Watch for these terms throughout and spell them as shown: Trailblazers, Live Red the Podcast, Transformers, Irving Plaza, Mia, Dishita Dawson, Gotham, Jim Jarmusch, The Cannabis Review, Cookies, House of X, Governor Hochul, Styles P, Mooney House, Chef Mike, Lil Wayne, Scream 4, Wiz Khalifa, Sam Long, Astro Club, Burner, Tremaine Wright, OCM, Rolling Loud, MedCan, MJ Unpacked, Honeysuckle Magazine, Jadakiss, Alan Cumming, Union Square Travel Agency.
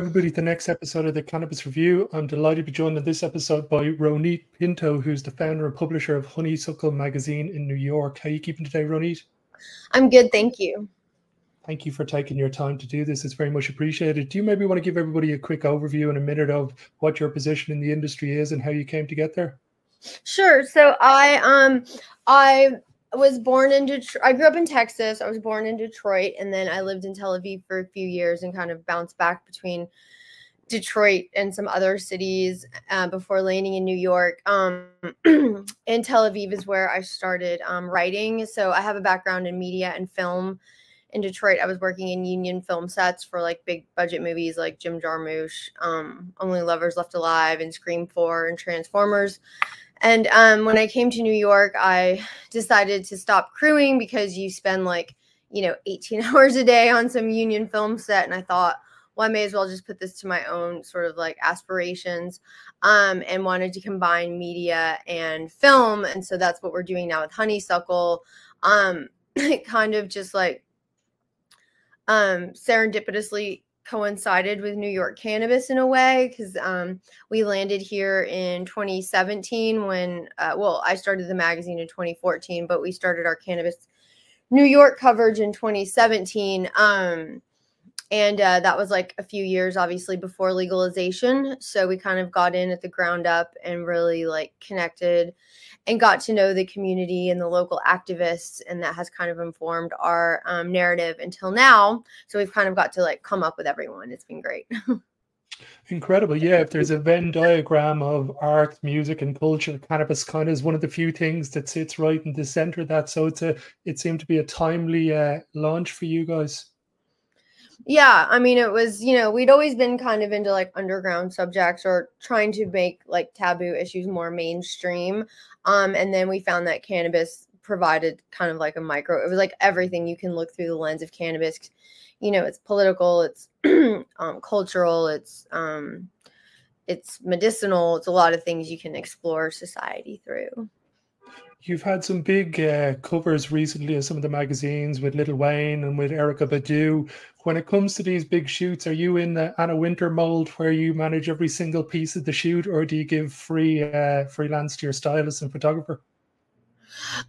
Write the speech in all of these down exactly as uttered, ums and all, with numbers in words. everybody, the next episode of the Cannabis Review. I'm delighted to be joined in this episode by Ronit Pinto, who's the founder and publisher of Honeysuckle Magazine in New York. How are you keeping today, Ronit? I'm good, thank you. Thank you for taking your time to do this. It's very much appreciated. Do you maybe want to give everybody a quick overview in a minute of what your position in the industry is and how you came to get there? Sure. So I um I was born in Detroit. I grew up in Texas. I was born in Detroit, and then I lived in Tel Aviv for a few years and kind of bounced back between Detroit and some other cities uh, before landing in New York. Um, in Tel Aviv is where I started um, writing. So I have a background in media and film. In Detroit, I was working in union film sets for like big budget movies like Jim Jarmusch, um, Only Lovers Left Alive, and Scream four and Transformers. And um, when I came to New York, I decided to stop crewing because you spend like, you know, eighteen hours a day on some union film set. And I thought, well, I may as well just put this to my own sort of like aspirations, um, and wanted to combine media and film. And so that's what we're doing now with Honeysuckle. Um, kind of just like um, serendipitously coincided with New York cannabis in a way, because um, we landed here in twenty seventeen when, uh, well, I started the magazine in twenty fourteen, but we started our Cannabis New York coverage in twenty seventeen. Um, and uh, that was like a few years, obviously, before legalization. So we kind of got in at the ground up and really like connected and got to know the community and the local activists. And that has kind of informed our um, narrative until now. So we've kind of got to like come up with everyone. It's been great. Incredible. Yeah. If there's a Venn diagram of art, music, and culture, cannabis kind of is one of the few things that sits right in the center of that. So it's a, it seemed to be a timely uh, launch for you guys. Yeah, I mean, it was, you know, we'd always been kind of into like underground subjects or trying to make like taboo issues more mainstream. Um, and then we found that cannabis provided kind of like a micro, it was like everything you can look through the lens of cannabis. You know, it's political, it's um, cultural, it's um, it's medicinal. It's a lot of things you can explore society through. You've had some big uh, covers recently of some of the magazines with Lil Wayne and with Erykah Badu. When it comes to these big shoots, are you in the Anna Winter mold where you manage every single piece of the shoot, or do you give free uh, freelance to your stylist and photographer?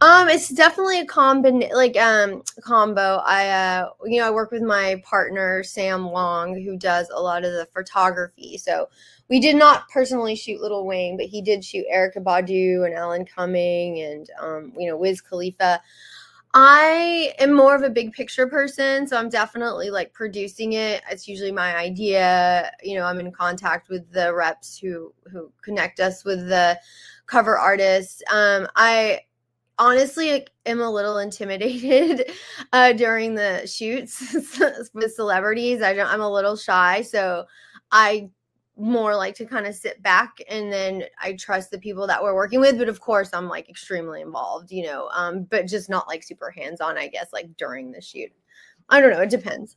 Um, it's definitely a combi- like um combo. I uh, you know, I work with my partner Sam Long, who does a lot of the photography. So we did not personally shoot Lil Wayne, but he did shoot Erykah Badu and Alan Cumming and um, you know, Wiz Khalifa. I am more of a big picture person, so I'm definitely like producing it. It's usually my idea. You know, I'm in contact with the reps who who connect us with the cover artists. Um, I honestly am a little intimidated uh, during the shoots with celebrities. I don't, I'm a little shy, so I more like to kind of sit back, and then I trust the people that we're working with. But of course, I'm like extremely involved, you know, um, but just not like super hands-on, I guess, like during the shoot. I don't know. It depends.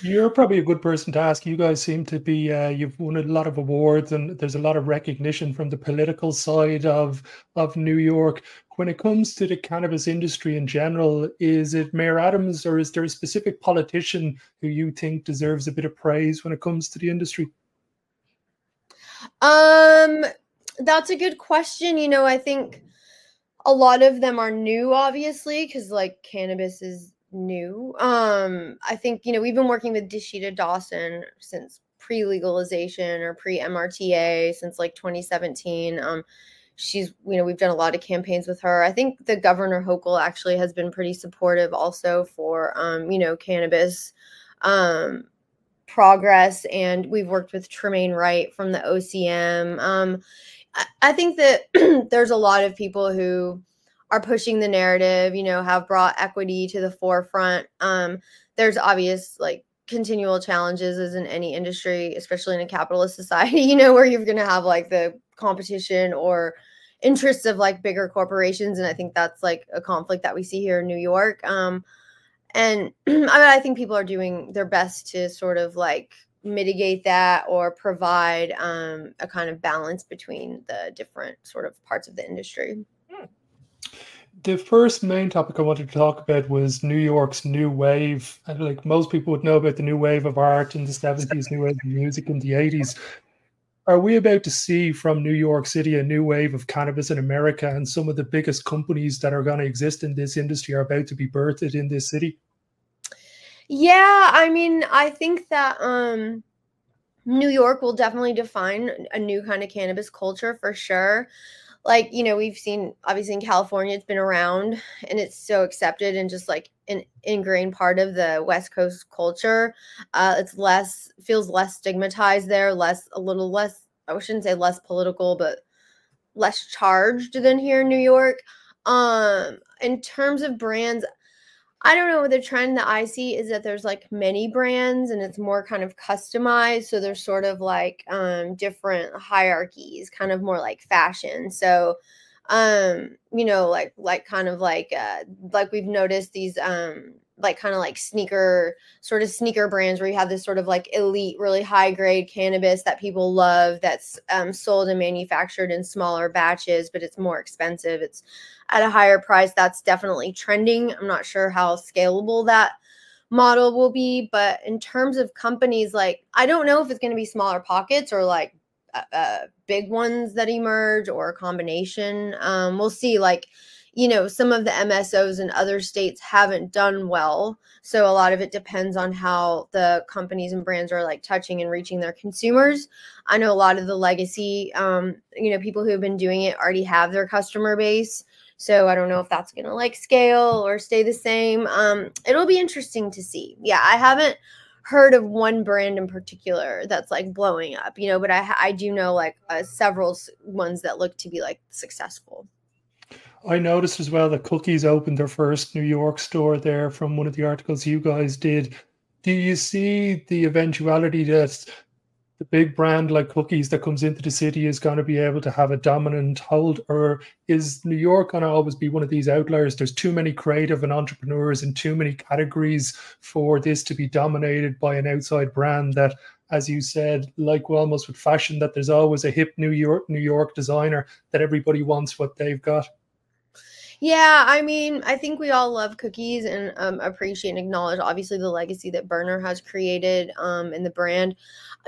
You're probably a good person to ask. You guys seem to be, uh, you've won a lot of awards, and there's a lot of recognition from the political side of, of New York. When it comes to the cannabis industry in general, is it Mayor Adams, or is there a specific politician who you think deserves a bit of praise when it comes to the industry? Um, that's a good question. You know, I think a lot of them are new, obviously, because like cannabis is new. Um, I think, you know, we've been working with Dishita Dawson since pre-legalization or pre-M R T A since like twenty seventeen. Um, she's, you know, we've done a lot of campaigns with her. I think the Governor Hochul actually has been pretty supportive also for, um, you know, cannabis, um, progress. And we've worked with Tremaine Wright from the O C M. Um, I, I think that there's a lot of people who are pushing the narrative, you know, have brought equity to the forefront. Um, there's obvious like continual challenges as in any industry, especially in a capitalist society, you know, where you're going to have like the competition or interests of like bigger corporations. And I think that's like a conflict that we see here in New York. Um, and I mean, I think people are doing their best to sort of like mitigate that or provide um, a kind of balance between the different sort of parts of the industry. the first main topic I wanted to talk about was New York's new wave. I feel like most people would know about the new wave of art in the seventies, new wave of music in the eighties. Are we about to see from New York City a new wave of cannabis in America, and some of the biggest companies that are going to exist in this industry are about to be birthed in this city? Yeah, I mean, I think that um, New York will definitely define a new kind of cannabis culture for sure. Like, you know, we've seen, obviously in California, it's been around and it's so accepted and just like an ingrained part of the West Coast culture. Uh, it's less, feels less stigmatized there, less, a little less, I shouldn't say less political, but less charged than here in New York. Um, in terms of brands, I don't know, the trend that I see is that there's like many brands and it's more kind of customized. So there's sort of like um, different hierarchies, kind of more like fashion. So, um, you know, like, like kind of like, uh, like we've noticed these um, like kind of like sneaker sort of sneaker brands where you have this sort of like elite, really high grade cannabis that people love that's um, sold and manufactured in smaller batches, but it's more expensive. It's at a higher price. That's definitely trending. I'm not sure how scalable that model will be, but in terms of companies, like, I don't know if it's going to be smaller pockets or like uh, uh, big ones that emerge or a combination. Um, we'll see. Like, you know, some of the M S Os in other states haven't done well. So a lot of it depends on how the companies and brands are like touching and reaching their consumers. I know a lot of the legacy, um, you know, people who have been doing it already have their customer base. So I don't know if that's going to like scale or stay the same. Um, it'll be interesting to see. Yeah, I haven't heard of one brand in particular that's like blowing up, you know, but I, I do know like uh, several ones that look to be like successful. I noticed as well that Cookies opened their first New York store there from one of the articles you guys did. Do you see the eventuality that the big brand like Cookies that comes into the city is going to be able to have a dominant hold, or is New York going to always be one of these outliers? There's too many creative and entrepreneurs in too many categories for this to be dominated by an outside brand that, as you said, like almost with fashion, that there's always a hip New York, New York designer that everybody wants what they've got. Yeah, I mean, I think we all love Cookies and um, appreciate and acknowledge, obviously, the legacy that Burner has created um, in the brand.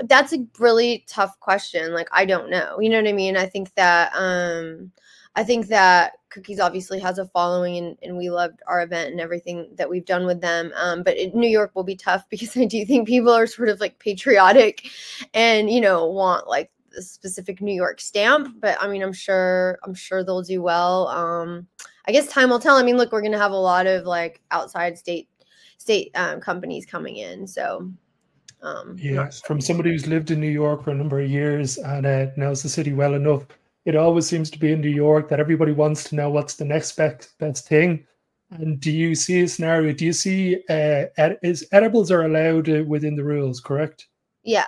That's a really tough question. Like, I don't know. You know what I mean? I think that um, I think that Cookies obviously has a following, and, and we loved our event and everything that we've done with them. Um, but it, New York will be tough because I do think people are sort of like patriotic and, you know, want like a specific New York stamp. But I mean, I'm sure I'm sure they'll do well. Um, I guess time will tell. I mean, look, we're going to have a lot of like outside state state um, companies coming in. So, um, yeah, from somebody who's lived in New York for a number of years and uh, knows the city well enough, it always seems to be in New York that everybody wants to know what's the next best, best thing. And do you see a scenario? Do you see uh, ed- is edibles are allowed uh, within the rules, correct? Yeah.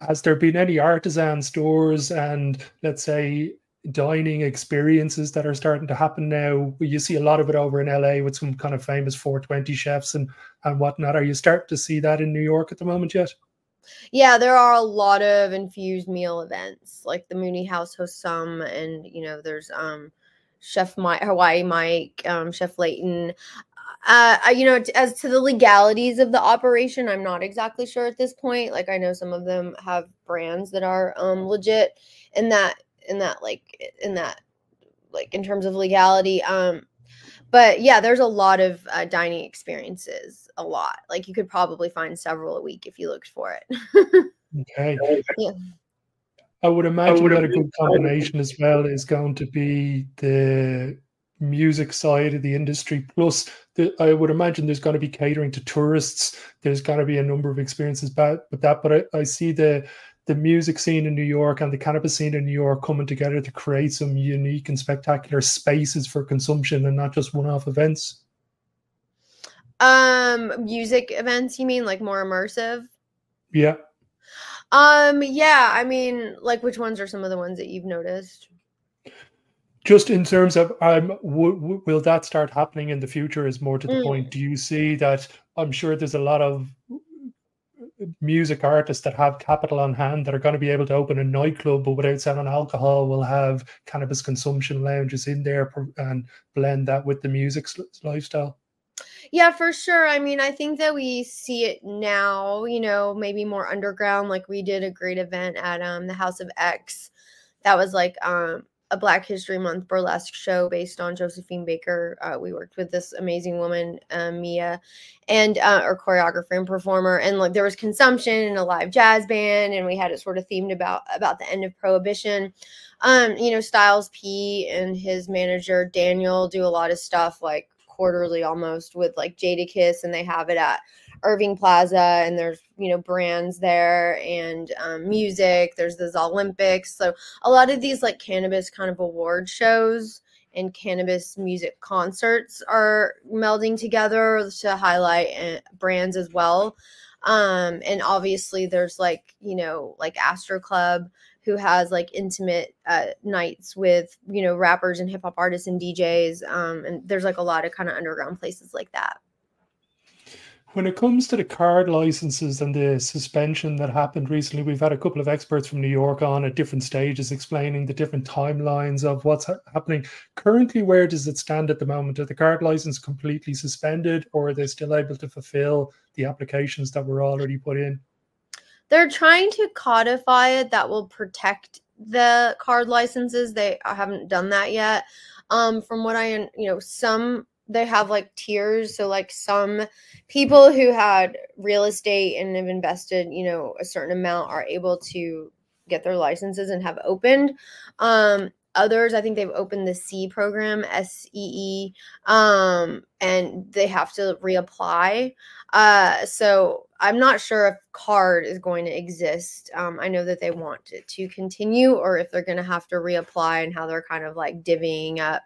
Has there been any artisan stores and, let's say, dining experiences that are starting to happen now? You see a lot of it over in L A with some kind of famous four twenty chefs and and whatnot. Are you starting to see that in New York at the moment yet? Yeah, there are a lot of infused meal events, like the Mooney House hosts some, and you know, there's um Chef Mike, Hawaii Mike, um, Chef Layton. Uh, you know, as to the legalities of the operation, I'm not exactly sure at this point. Like, I know some of them have brands that are um legit, and that. in that, like, in that, like, in terms of legality. Um, but yeah, there's a lot of uh, dining experiences, a lot. Like, you could probably find several a week if you looked for it. Okay. Yeah. I would imagine I would that a good combination as well is going to be the music side of the industry. Plus, the, I would imagine there's going to be catering to tourists. There's going to be a number of experiences with that. But I, I see the, the music scene in New York and the cannabis scene in New York coming together to create some unique and spectacular spaces for consumption and not just one-off events. Um, music events, you mean, like more immersive? Yeah. Um, yeah. I mean, like, which ones are some of the ones that you've noticed? Just in terms of, um, w- w- will that start happening in the future is more to the mm. point. Do you see that? I'm sure there's a lot of music artists that have capital on hand that are going to be able to open a nightclub, but without selling alcohol, will have cannabis consumption lounges in there and blend that with the music lifestyle. Yeah, for sure. I mean, I think that we see it now, you know, maybe more underground. Like we did a great event at um the House of X. That was like um a Black History Month burlesque show based on Josephine Baker. Uh, we worked with this amazing woman, uh, Mia, and uh, our choreographer and performer. And like there was consumption and a live jazz band, and we had it sort of themed about about the end of Prohibition. Um, you know, Styles P and his manager Daniel do a lot of stuff like quarterly almost with like Jadakiss, and they have it at Irving Plaza, and there's, you know, brands there and um, music. There's this Olympics. So a lot of these like cannabis kind of award shows and cannabis music concerts are melding together to highlight brands as well. Um, and obviously there's like, you know, like Astro Club, who has like intimate uh, nights with, you know, rappers and hip hop artists and D Js. Um, and there's like a lot of kind of underground places like that. When it comes to the card licenses and the suspension that happened recently, we've had a couple of experts from New York on at different stages explaining the different timelines of what's ha- happening. Currently, where does it stand at the moment? Are the card license completely suspended, or are they still able to fulfill the applications that were already put in? They're trying to codify it that will protect the card licenses. They haven't done that yet. Um, from what I, you know, some... They have like tiers. So like some people who had real estate and have invested, you know, a certain amount are able to get their licenses and have opened. Um, others, I think they've opened the C program, S E E, um, and they have to reapply. Uh, so I'm not sure if card is going to exist. Um, I know that they want it to continue, or if they're going to have to reapply, and how they're kind of like divvying up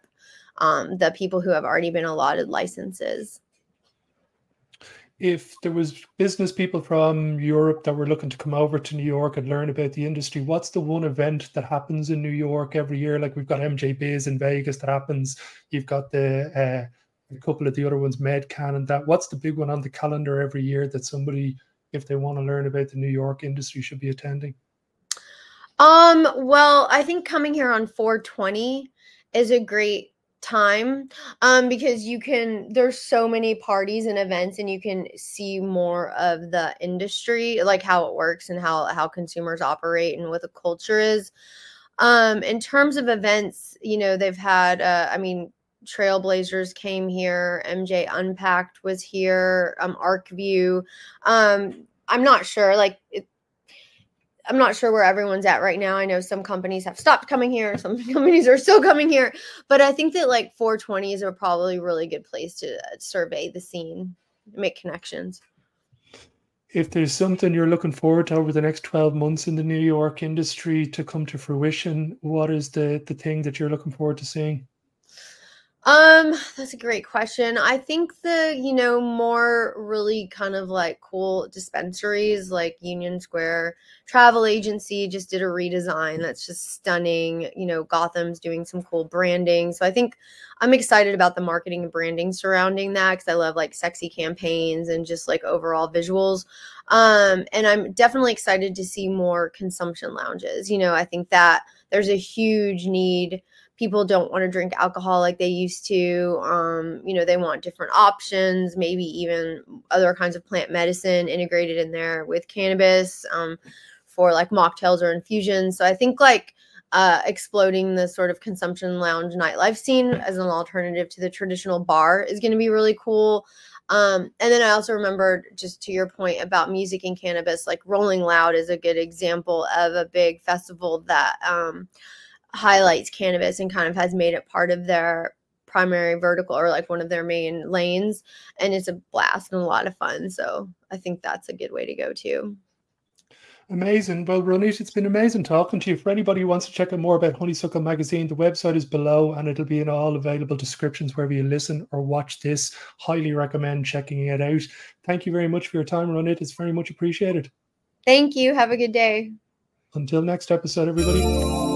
Um, the people who have already been allotted licenses. If there was business people from Europe that were looking to come over to New York and learn about the industry, what's the one event that happens in New York every year? Like we've got MJBiz in Vegas that happens. You've got the uh, a couple of the other ones, MedCan and that. What's the big one on the calendar every year that somebody, if they want to learn about the New York industry, should be attending? Um. Well, I think coming here on four twenty is a great time um because you can, there's so many parties and events, and you can see more of the industry, like how it works and how how consumers operate and what the culture is. Um in terms of events, you know, they've had uh I mean Trailblazers came here, M J Unpacked was here, um Arcview. um I'm not sure like it, I'm not sure where everyone's at right now. I know some companies have stopped coming here. Some companies are still coming here. But I think that like four twenties are probably a really good place to survey the scene, make connections. If there's something you're looking forward to over the next twelve months in the New York industry to come to fruition, what is the, the thing that you're looking forward to seeing? Um, that's a great question. I think the, you know, more really kind of like cool dispensaries like Union Square Travel Agency just did a redesign that's just stunning. You know, Gotham's doing some cool branding. So I think I'm excited about the marketing and branding surrounding that, because I love like sexy campaigns and just like overall visuals. Um, and I'm definitely excited to see more consumption lounges. You know, I think that there's a huge need. People don't want to drink alcohol like they used to. Um, you know, they want different options, maybe even other kinds of plant medicine integrated in there with cannabis um, for like mocktails or infusions. So I think like uh, exploding the sort of consumption lounge nightlife scene as an alternative to the traditional bar is going to be really cool. Um, and then I also remembered, just to your point about music and cannabis, like Rolling Loud is a good example of a big festival that um, – highlights cannabis and kind of has made it part of their primary vertical, or like one of their main lanes, and it's a blast and a lot of fun. So I think that's a good way to go too. Amazing. Well, Ronit, it's been amazing talking to you. For anybody who wants to check out more about Honeysuckle Magazine, the website is below, and it'll be in all available descriptions wherever you listen or watch this. Highly recommend checking it out. Thank you very much for your time, Ronit. It's very much appreciated. Thank you. Have a good day. Until next episode, everybody.